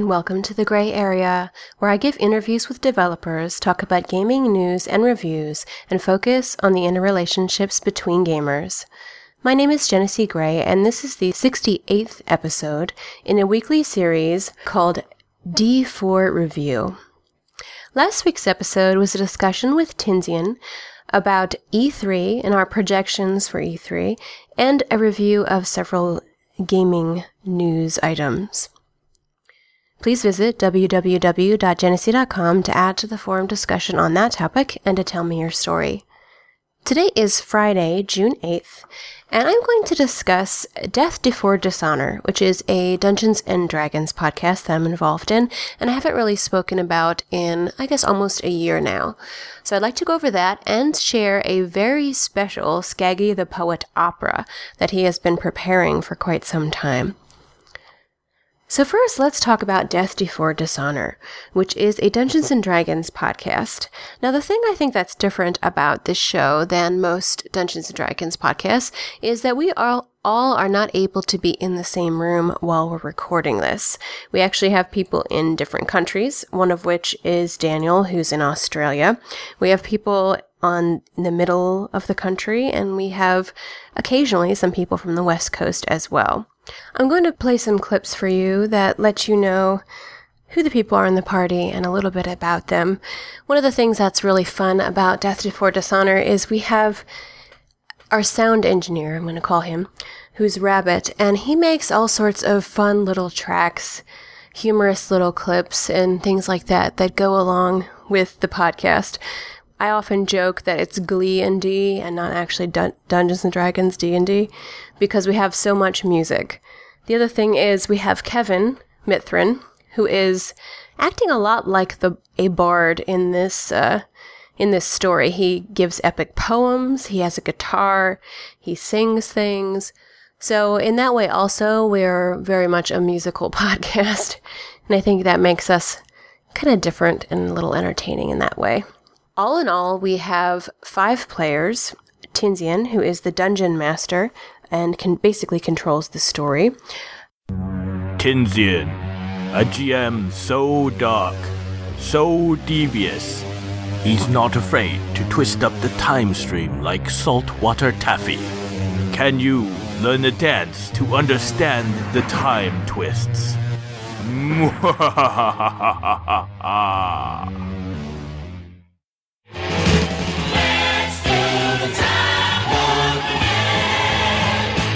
and welcome to The Gray Area, where I give interviews with developers, talk about gaming news and reviews, and focus on the interrelationships between gamers. My name is Genesee Gray, and this is the 68th episode in a weekly series called D4 Review. Last week's episode was a discussion with Tinsian about E3 and our projections for E3, and a review of several gaming news items. Please visit www.genesee.com to add to the forum discussion on that topic and to tell me your story. Today is Friday, June 8th, and I'm going to discuss Death Before Dishonor, which is a Dungeons & Dragons podcast that I'm involved in, and I haven't really spoken about in, I guess, almost a year now. So I'd like to go over that and share a very special Skaggy the Poet opera that he has been preparing for quite some time. So first, let's talk about Death Before Dishonor, which is a Dungeons & Dragons podcast. Now, the thing I think that's different about this show than most Dungeons & Dragons podcasts is that we all are not able to be in the same room while we're recording this. We actually have people in different countries, one of which is Daniel, who's in Australia. We have people on the middle of the country, and we have occasionally some people from the West Coast as well. I'm going to play some clips for you that let you know who the people are in the party and a little bit about them. One of the things that's really fun about Death Before Dishonor is we have our sound engineer, I'm going to call him, who's Rabbit, and he makes all sorts of fun little tracks, humorous little clips, and things like that that go along with the podcast. I often joke that it's Glee and D and not actually Dungeons & Dragons D&D because we have so much music. The other thing is we have Kevin Mithrin, who is acting a lot like a bard in this story. He gives epic poems, he has a guitar, he sings things. So in that way also, we're very much a musical podcast, and I think that makes us kind of different and a little entertaining in that way. All in all, we have 5 players. Tinsian, who is the dungeon master and can basically controls the story. Tinsian, a GM so dark, so devious. He's not afraid to twist up the time stream like saltwater taffy. Can you learn a dance to understand the time twists? Mwahahahahaha.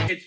It's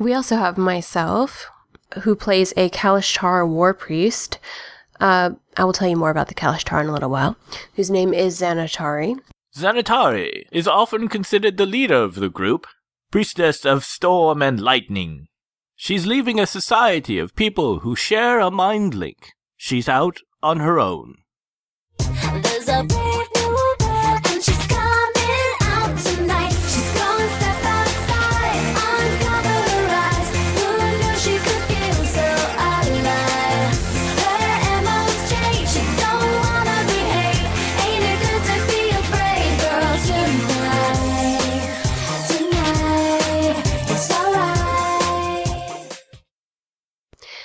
We also have myself, who plays a Kalishtar war priest. I will tell you more about the Kalishtar in a little while, whose name is Xanatari. Xanatari is often considered the leader of the group, priestess of storm and lightning. She's leaving a society of people who share a mind link. She's out on her own. There's a brave new world, and she's coming out tonight. She's going to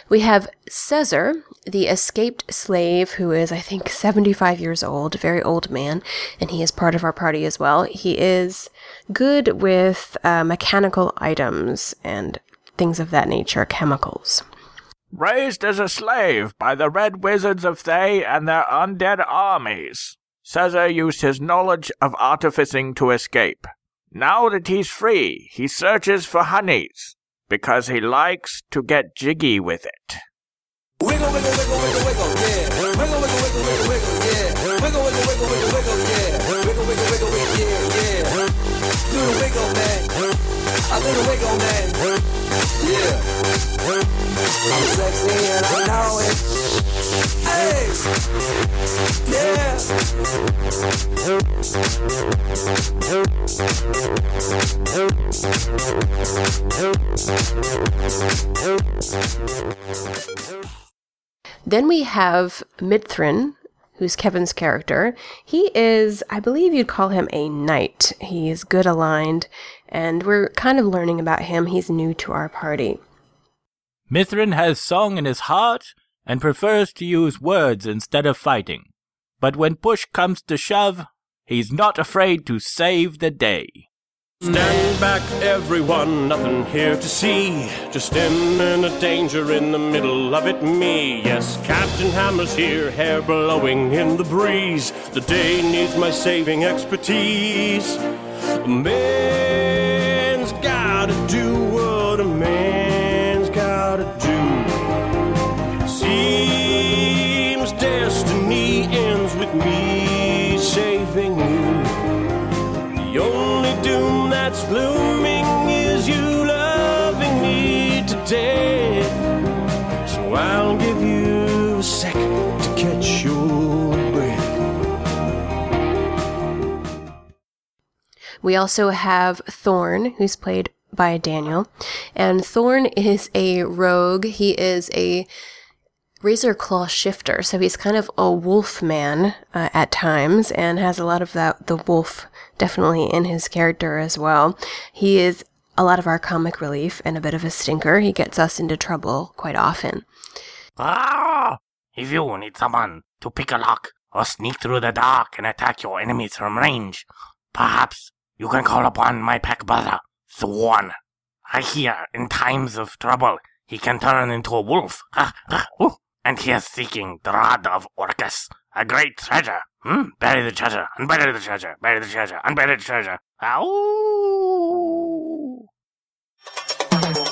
We have Caesar, the escaped slave, who is, I think, 75 years old, a very old man, and he is part of our party as well. He is good with mechanical items and things of that nature, chemicals. Raised as a slave by the Red Wizards of Thay and their undead armies, Caesar used his knowledge of artificing to escape. Now that he's free, he searches for honeys, because he likes to get jiggy with it. Wiggle, wiggle, wiggle, wiggle, wiggle, yeah. Wiggle, wiggle, wiggle, wiggle, wiggle, yeah. Wiggle, wiggle, wiggle, wiggle, wiggle, yeah. Wiggle, wiggle, wiggle, wiggle, yeah, yeah. Do the wiggle, man. I do the wiggle, man. Yeah. I'm sexy and I know it. Then we have Mithrin, who's Kevin's character. He is, I believe you'd call him a knight. He is good aligned, and we're kind of learning about him. He's new to our party. Mithrin has song in his heart and prefers to use words instead of fighting. But when push comes to shove, he's not afraid to save the day. Stand back, everyone, nothing here to see. Just imminent danger in the middle of it, me. Yes, Captain Hammer's here, hair blowing in the breeze. The day needs my saving expertise. A man's gotta do what a man's gotta do. Seems destiny ends with me saving you. The only doom that's looming is you loving me to death. So I'll give you a second to catch your breath. We also have Thorn, who's played by Daniel. And Thorn is a rogue. He is a razor claw shifter. So he's kind of a wolf man at times, and has a lot of that, the wolf definitely in his character as well. He is a lot of our comic relief and a bit of a stinker. He gets us into trouble quite often. If you need someone to pick a lock or sneak through the dark and attack your enemies from range, perhaps you can call upon my pack brother, Thorn. I hear in times of trouble he can turn into a wolf. And he is seeking the rod of Orcus, a great treasure. Bury the treasure, and bury the treasure, bury the treasure, and bury the treasure. Ow!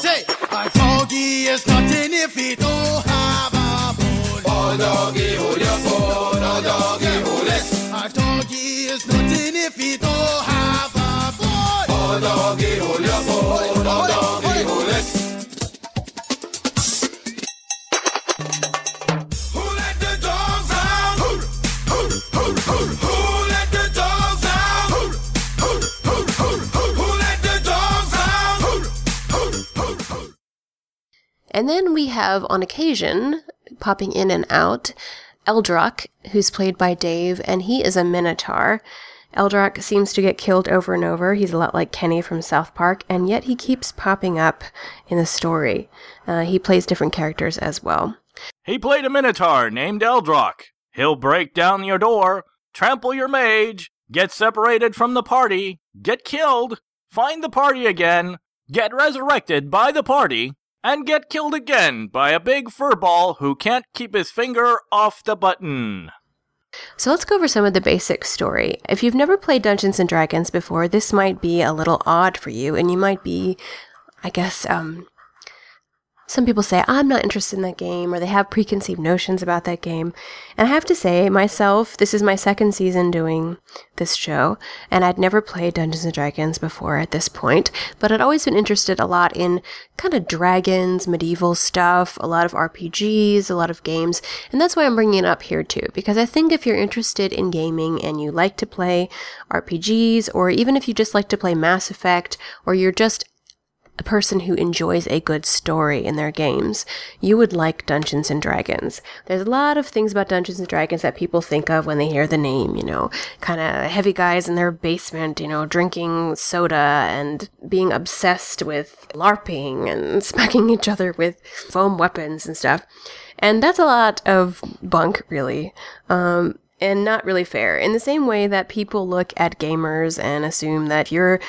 Say, my doggy is nothing if he don't have a bone. Oh, doggy, hold your bone. Oh, doggy, hold it. My doggy is nothing if he don't have a bone. Oh, doggy, hold your bone. Oh, doggy, hold it. And then we have, on occasion, popping in and out, Eldrock, who's played by Dave, and he is a Minotaur. Eldrock seems to get killed over and over. He's a lot like Kenny from South Park, and yet he keeps popping up in the story. He plays different characters as well. He played a Minotaur named Eldrock. He'll break down your door, trample your mage, get separated from the party, get killed, find the party again, get resurrected by the party, and get killed again by a big furball who can't keep his finger off the button. So let's go over some of the basic story. If you've never played Dungeons & Dragons before, this might be a little odd for you, and you might be, I guess, some people say, I'm not interested in that game, or they have preconceived notions about that game. And I have to say, myself, this is my second season doing this show, and I'd never played Dungeons & Dragons before at this point, but I'd always been interested a lot in kind of dragons, medieval stuff, a lot of RPGs, a lot of games, and that's why I'm bringing it up here too, because I think if you're interested in gaming and you like to play RPGs, or even if you just like to play Mass Effect, or you're just a person who enjoys a good story in their games, you would like Dungeons & Dragons. There's a lot of things about Dungeons & Dragons that people think of when they hear the name, you know, kind of heavy guys in their basement, you know, drinking soda and being obsessed with LARPing and smacking each other with foam weapons and stuff. And that's a lot of bunk, really. And not really fair. In the same way that people look at gamers and assume that if you're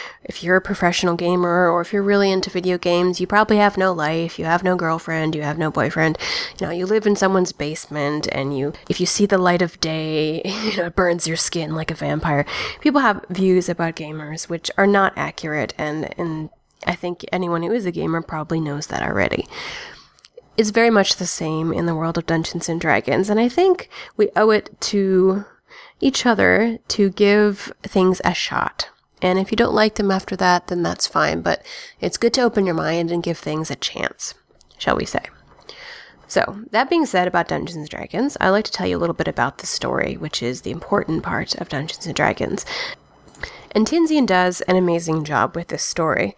a professional gamer, or if you're really into video games, you probably have no life, you have no girlfriend, you have no boyfriend. You know, you live in someone's basement, and if you see the light of day, you know, it burns your skin like a vampire. People have views about gamers which are not accurate, and I think anyone who is a gamer probably knows that already. It's very much the same in the world of Dungeons & Dragons, and I think we owe it to each other to give things a shot. And if you don't like them after that, then that's fine, but it's good to open your mind and give things a chance, shall we say. So, that being said about Dungeons & Dragons, I'd like to tell you a little bit about the story, which is the important part of Dungeons & Dragons. And Tinsian does an amazing job with this story.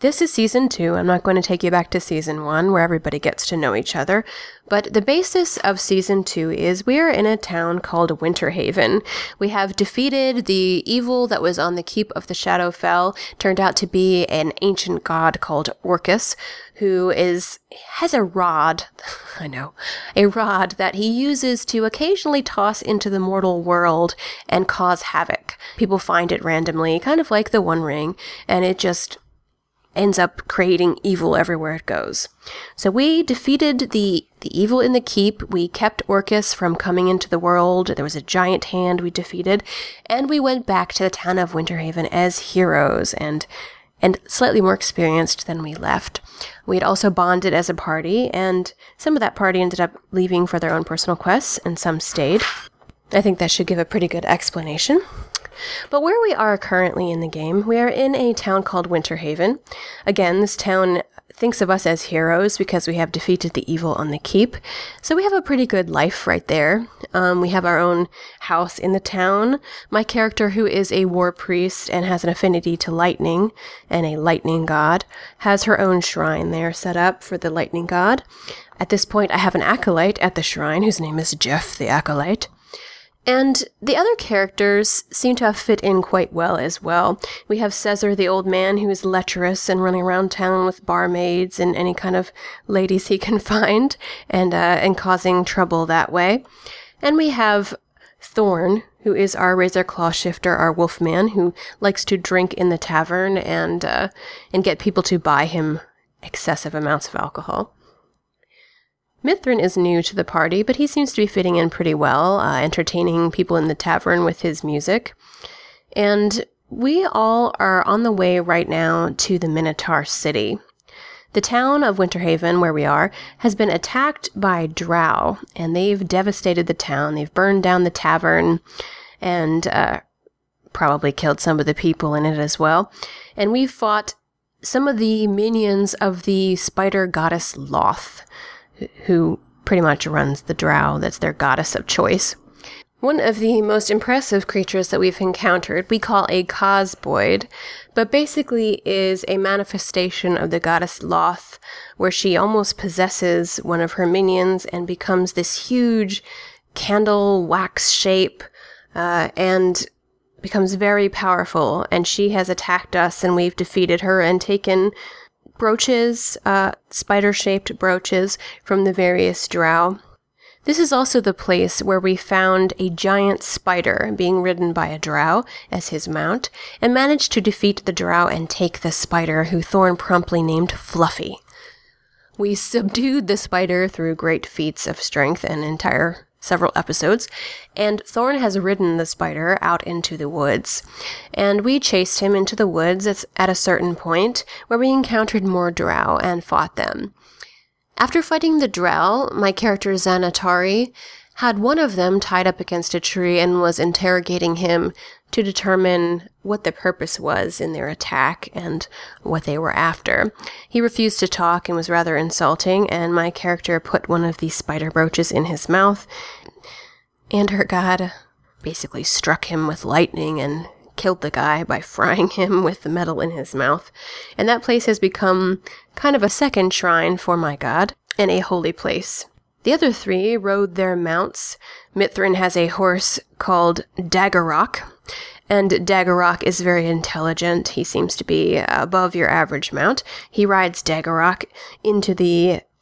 This is Season 2. I'm not going to take you back to Season 1, where everybody gets to know each other. But the basis of Season 2 is we are in a town called Winterhaven. We have defeated the evil that was on the keep of the Shadowfell, turned out to be an ancient god called Orcus, who has a rod, a rod that he uses to occasionally toss into the mortal world and cause havoc. People find it randomly, kind of like the One Ring, and it just ends up creating evil everywhere it goes. So we defeated the evil in the keep. We kept Orcus from coming into the world. There was a giant hand we defeated, and we went back to the town of Winterhaven as heroes and slightly more experienced than we left. We had also bonded as a party, and some of that party ended up leaving for their own personal quests, and some stayed. I think that should give a pretty good explanation. But where we are currently in the game, we are in a town called Winterhaven. Again, this town thinks of us as heroes because we have defeated the evil on the keep. So we have a pretty good life right there. We have our own house in the town. My character, who is a war priest and has an affinity to lightning and a lightning god, has her own shrine there set up for the lightning god. At this point, I have an acolyte at the shrine whose name is Jeff the Acolyte. And the other characters seem to have fit in quite well as well. We have Caesar, the old man, who is lecherous and running around town with barmaids and any kind of ladies he can find and causing trouble that way. And we have Thorn, who is our razor claw shifter, our wolf man, who likes to drink in the tavern and get people to buy him excessive amounts of alcohol. Mithrin is new to the party, but he seems to be fitting in pretty well, entertaining people in the tavern with his music. And we all are on the way right now to the Minotaur City. The town of Winterhaven, where we are, has been attacked by drow, and they've devastated the town. They've burned down the tavern and probably killed some of the people in it as well. And we've fought some of the minions of the spider goddess Lolth, who pretty much runs the drow. That's their goddess of choice. One of the most impressive creatures that we've encountered we call a Cosboid, but basically is a manifestation of the goddess Lolth, where she almost possesses one of her minions and becomes this huge candle wax shape and becomes very powerful. And she has attacked us, and we've defeated her and taken brooches, spider-shaped brooches from the various drow. This is also the place where we found a giant spider being ridden by a drow as his mount, and managed to defeat the drow and take the spider, who Thorn promptly named Fluffy. We subdued the spider through great feats of strength and several episodes, and Thorn has ridden the spider out into the woods. And we chased him into the woods at a certain point, where we encountered more drow and fought them. After fighting the drow, my character Xanatari had one of them tied up against a tree and was interrogating him to determine what the purpose was in their attack and what they were after. He refused to talk and was rather insulting, and my character put one of these spider brooches in his mouth, and her god basically struck him with lightning and killed the guy by frying him with the metal in his mouth. And that place has become kind of a second shrine for my god, and a holy place. The other three rode their mounts. Mithrin has a horse called Dagorok, and Dagorok is very intelligent. He seems to be above your average mount. He rides Dagorok into the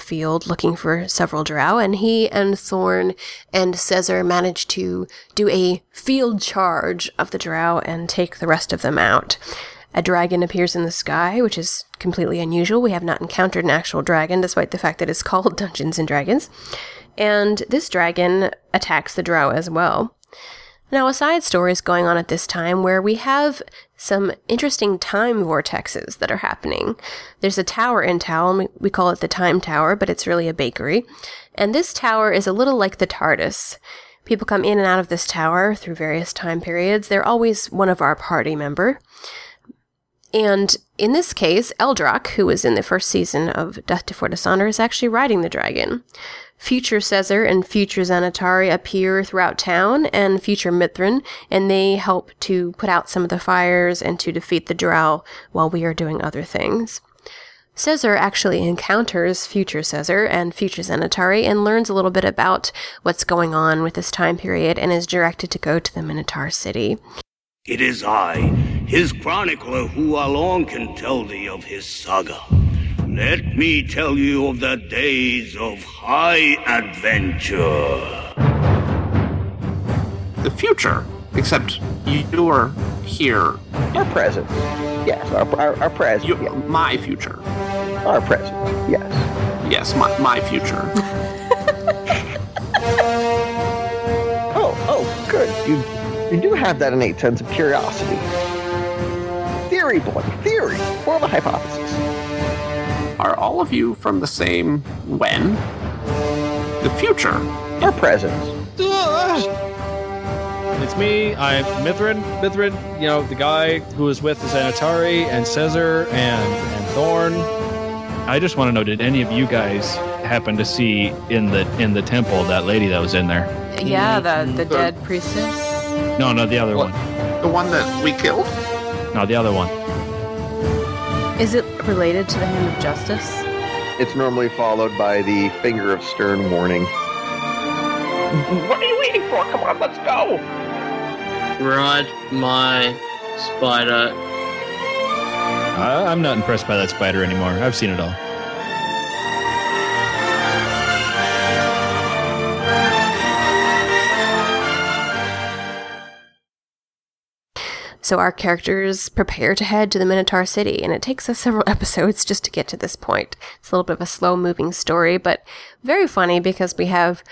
field looking for several drow, and he and Thorn and Caesar manage to do a field charge of the drow and take the rest of them out. A dragon appears in the sky, which is completely unusual. We have not encountered an actual dragon, despite the fact that it's called Dungeons and Dragons. And this dragon attacks the drow as well. Now, a side story is going on at this time where we have some interesting time vortexes that are happening. There's a tower in town. We call it the Time Tower, but it's really a bakery. And this tower is a little like the TARDIS. People come in and out of this tower through various time periods. They're always one of our party members. And in this case, Eldrock, who was in the first season of Death Before Dishonor, is actually riding the dragon. Future Caesar and future Xanatari appear throughout town, and future Mithrin, and they help to put out some of the fires and to defeat the drow while we are doing other things. Caesar actually encounters future Caesar and future Xanatari and learns a little bit about what's going on with this time period and is directed to go to the Minotaur City. It is I, his chronicler, who alone can tell thee of his saga. Let me tell you of the days of high adventure. The future, except you're here. Our present, yes. Our present. Yes. My future. Our present, yes. Yes, my future. Oh, good. You do have that innate sense of curiosity. Theory, boy, theory. Form a hypothesis. Are all of you from the same when? The future. Our present. It's me. I'm Mithrin. Mithrin, you know, the guy who was with the Xanatari and Caesar and Thorn. I just want to know, did any of you guys happen to see in the temple that lady that was in there? Yeah, the dead priestess. No, the other one. The one that we killed? No, the other one. Is it related to the Hand of Justice? It's normally followed by the Finger of Stern warning. What are you waiting for? Come on, let's go! Ride my spider. I'm not impressed by that spider anymore. I've seen it all. So our characters prepare to head to the Minotaur City, and it takes us several episodes just to get to this point. It's a little bit of a slow-moving story, but very funny because we have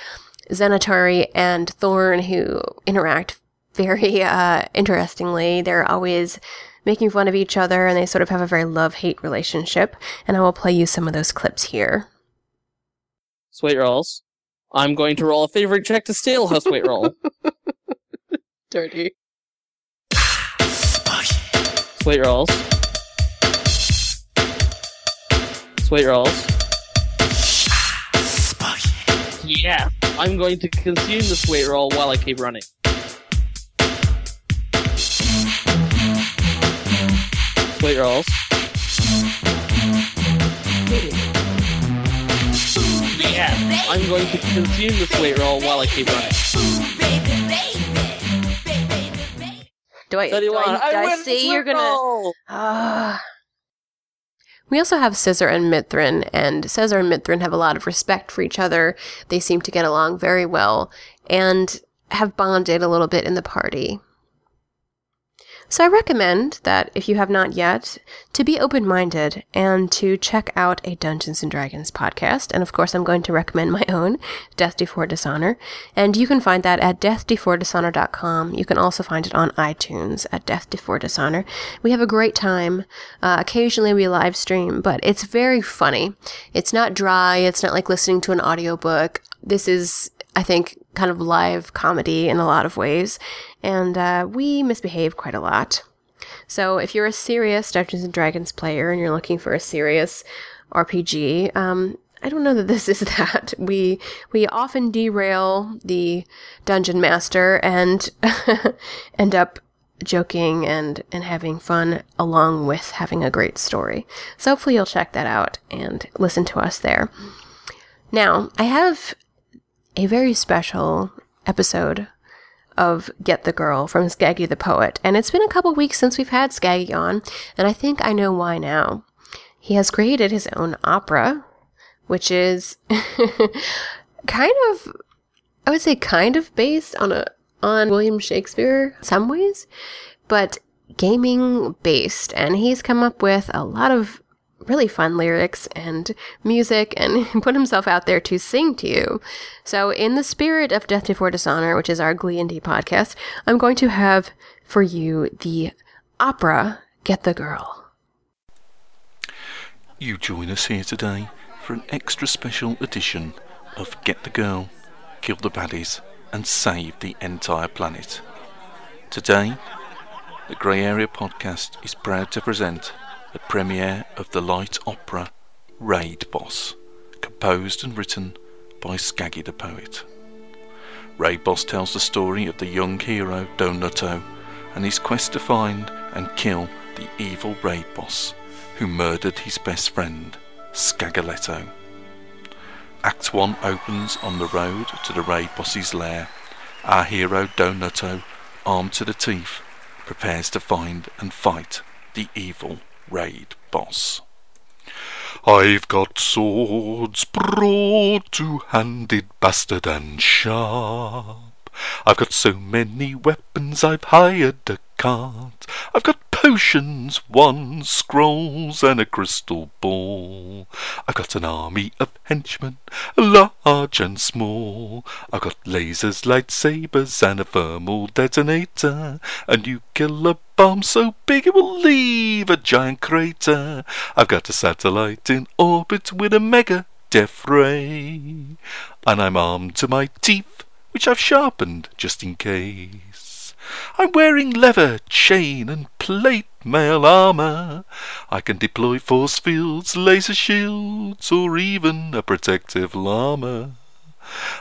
Xanatari and Thorn who interact very interestingly. They're always making fun of each other, and they sort of have a very love-hate relationship, and I will play you some of those clips here. Sweet rolls. I'm going to roll a favorite check to steal her sweet roll. Dirty. Sweet rolls. Sweet rolls. Yeah, I'm going to consume the sweet roll while I keep running. Sweet rolls. Yeah, I'm going to consume the sweet roll while I keep running. Do I see you're gonna... We also have Caesar and Mithrin, and Caesar and Mithrin have a lot of respect for each other. They seem to get along very well and have bonded a little bit in the party. So I recommend that, if you have not yet, to be open-minded and to check out a Dungeons & Dragons podcast. And of course, I'm going to recommend my own, Death Before Dishonor. And you can find that at deathbeforedishonor.com. You can also find it on iTunes at Death Before Dishonor. We have a great time. Occasionally, we live stream, but it's very funny. It's not dry. It's not like listening to an audiobook. This is, I think, kind of live comedy in a lot of ways, and we misbehave quite a lot. So if you're a serious Dungeons & Dragons player and you're looking for a serious RPG, I don't know that this is that. We often derail the Dungeon Master and end up joking and having fun along with having a great story. So hopefully you'll check that out and listen to us there. Now, I have a very special episode of Get the Girl from Skaggy the Poet. And it's been a couple weeks since we've had Skaggy on, and I think I know why now. He has created his own opera, which is kind of based on William Shakespeare in some ways, but gaming based. And he's come up with a lot of really fun lyrics and music and put himself out there to sing to you. So in the spirit of Death Before Dishonor, which is our Glee and D podcast, I'm going to have for you the opera Get the Girl. You join us here today for an extra special edition of Get the Girl, Kill the Baddies and Save the Entire Planet. Today, the Grey Area podcast is proud to present the premiere of the light opera Raid Boss, composed and written by Skaggy the Poet. Raid Boss tells the story of the young hero Donato and his quest to find and kill the evil Raid Boss who murdered his best friend, Skagaletto. Act 1 opens on the road to the Raid Boss's lair. Our hero Donato, armed to the teeth, prepares to find and fight the evil Raid Boss. I've got swords broad, two-handed, bastard and sharp. I've got so many weapons, I've hired a cart. I've got potions, wands, scrolls, and a crystal ball. I've got an army of henchmen, large and small. I've got lasers, lightsabers, and a thermal detonator. A nuclear bomb so big it will leave a giant crater. I've got a satellite in orbit with a mega death ray. And I'm armed to my teeth, which I've sharpened just in case. I'm wearing leather, chain and plate mail armour. I can deploy force fields, laser shields or even a protective llama.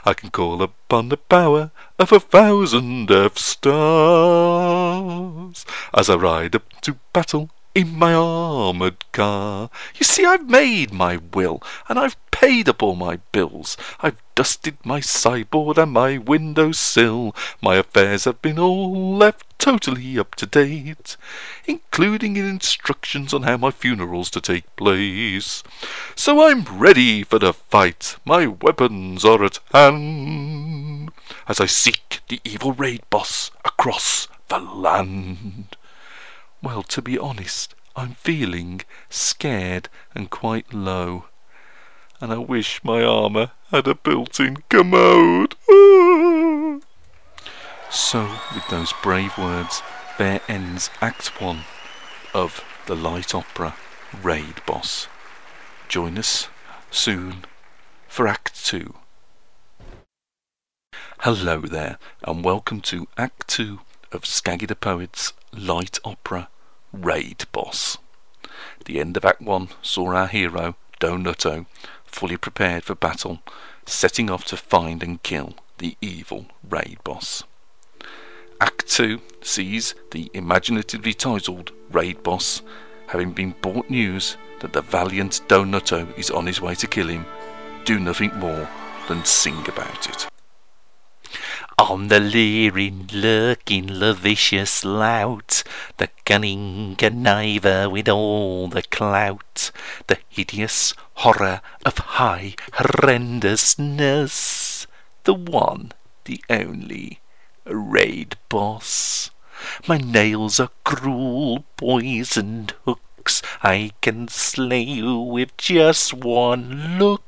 I can call upon the power of 1,000 Death Stars as I ride up to battle in my armoured car. You see, I've made my will and I've paid up all my bills. I've dusted my sideboard and my windowsill. My affairs have been all left totally up to date, including instructions on how my funeral's to take place. So I'm ready for the fight. My weapons are at hand as I seek the evil Raid Boss across the land. Well, to be honest, I'm feeling scared and quite low. And I wish my armour had a built-in commode. So, with those brave words, there ends Act 1 of the light opera Raid Boss. Join us soon for Act 2. Hello there, and welcome to Act 2 of Skaggy the Poet's light opera Raid Boss. The end of Act 1 saw our hero, Donato, fully prepared for battle, setting off to find and kill the evil Raid Boss. Act 2 sees the imaginatively titled Raid Boss having been brought news that the valiant Donato is on his way to kill him. Do nothing more than sing about it. On the leering, lurking, lascivious lout, the cunning conniver with all the clout, the hideous horror of high horrendousness, the one, the only Raid Boss. My nails are cruel, poisoned hooks, I can slay you with just one look.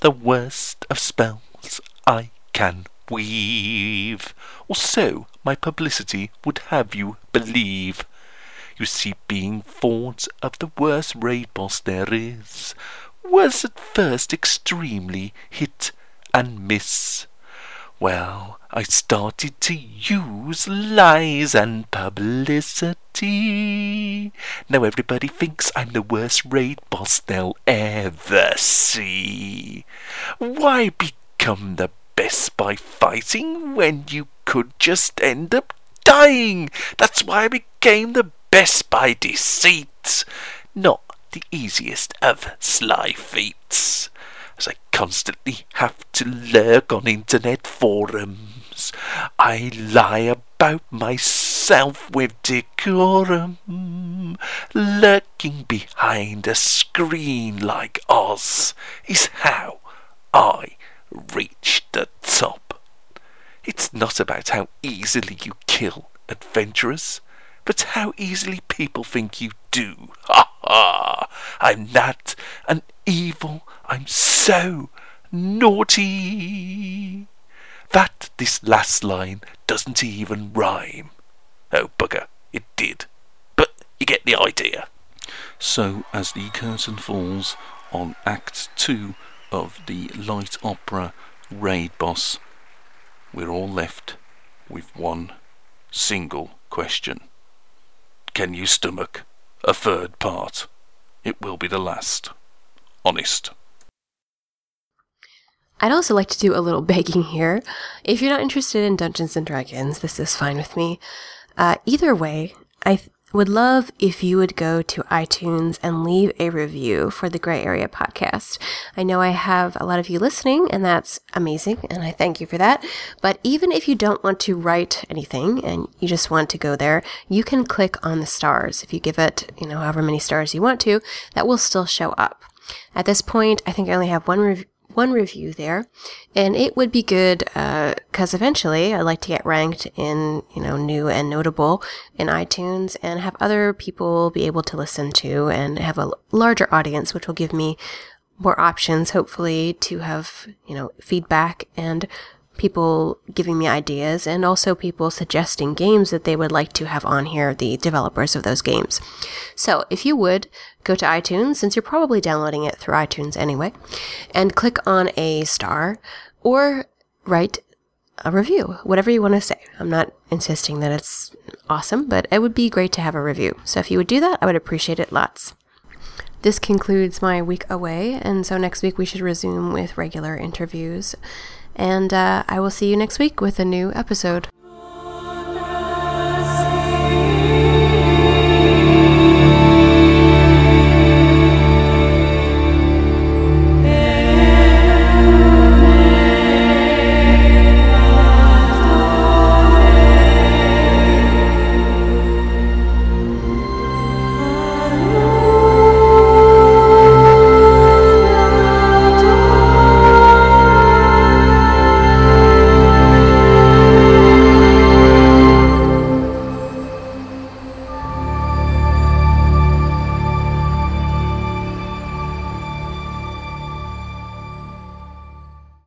The worst of spells I can weave, or so my publicity would have you believe. You see, being fought of the worst Raid Boss there is, was at first extremely hit and miss. Well, I started to use lies and publicity. Now everybody thinks I'm the worst Raid Boss they'll ever see. Why become the best by fighting when you could just end up dying? That's why I became the best by deceit, not the easiest of sly feats, as I constantly have to lurk on internet forums. I lie about myself with decorum, lurking behind a screen like Oz is how I reach the top. It's not about how easily you kill, adventurers, but how easily people think you do. Ha ha! I'm that, and evil, I'm so naughty that this last line doesn't even rhyme. Oh bugger, it did. But you get the idea. So, as the curtain falls on Act 2 of the light opera Raid Boss, we're all left with one single question. Can you stomach a third part? It will be the last. Honest. I'd also like to do a little begging here. If you're not interested in Dungeons & Dragons, this is fine with me. Either way, I would love if you would go to iTunes and leave a review for the Gray Area podcast. I know I have a lot of you listening, and that's amazing, and I thank you for that. But even if you don't want to write anything and you just want to go there, you can click on the stars. If you give it, however many stars you want to, that will still show up. At this point, I think I only have one review there, and it would be good because eventually I'd like to get ranked in new and notable in iTunes and have other people be able to listen to and have a larger audience, which will give me more options, hopefully, to have feedback and people giving me ideas, and also people suggesting games that they would like to have on here, the developers of those games. So if you would, go to iTunes, since you're probably downloading it through iTunes anyway, and click on a star or write a review, whatever you want to say. I'm not insisting that it's awesome, but it would be great to have a review. So if you would do that, I would appreciate it lots. This concludes my week away, and so next week we should resume with regular interviews. And I will see you next week with a new episode.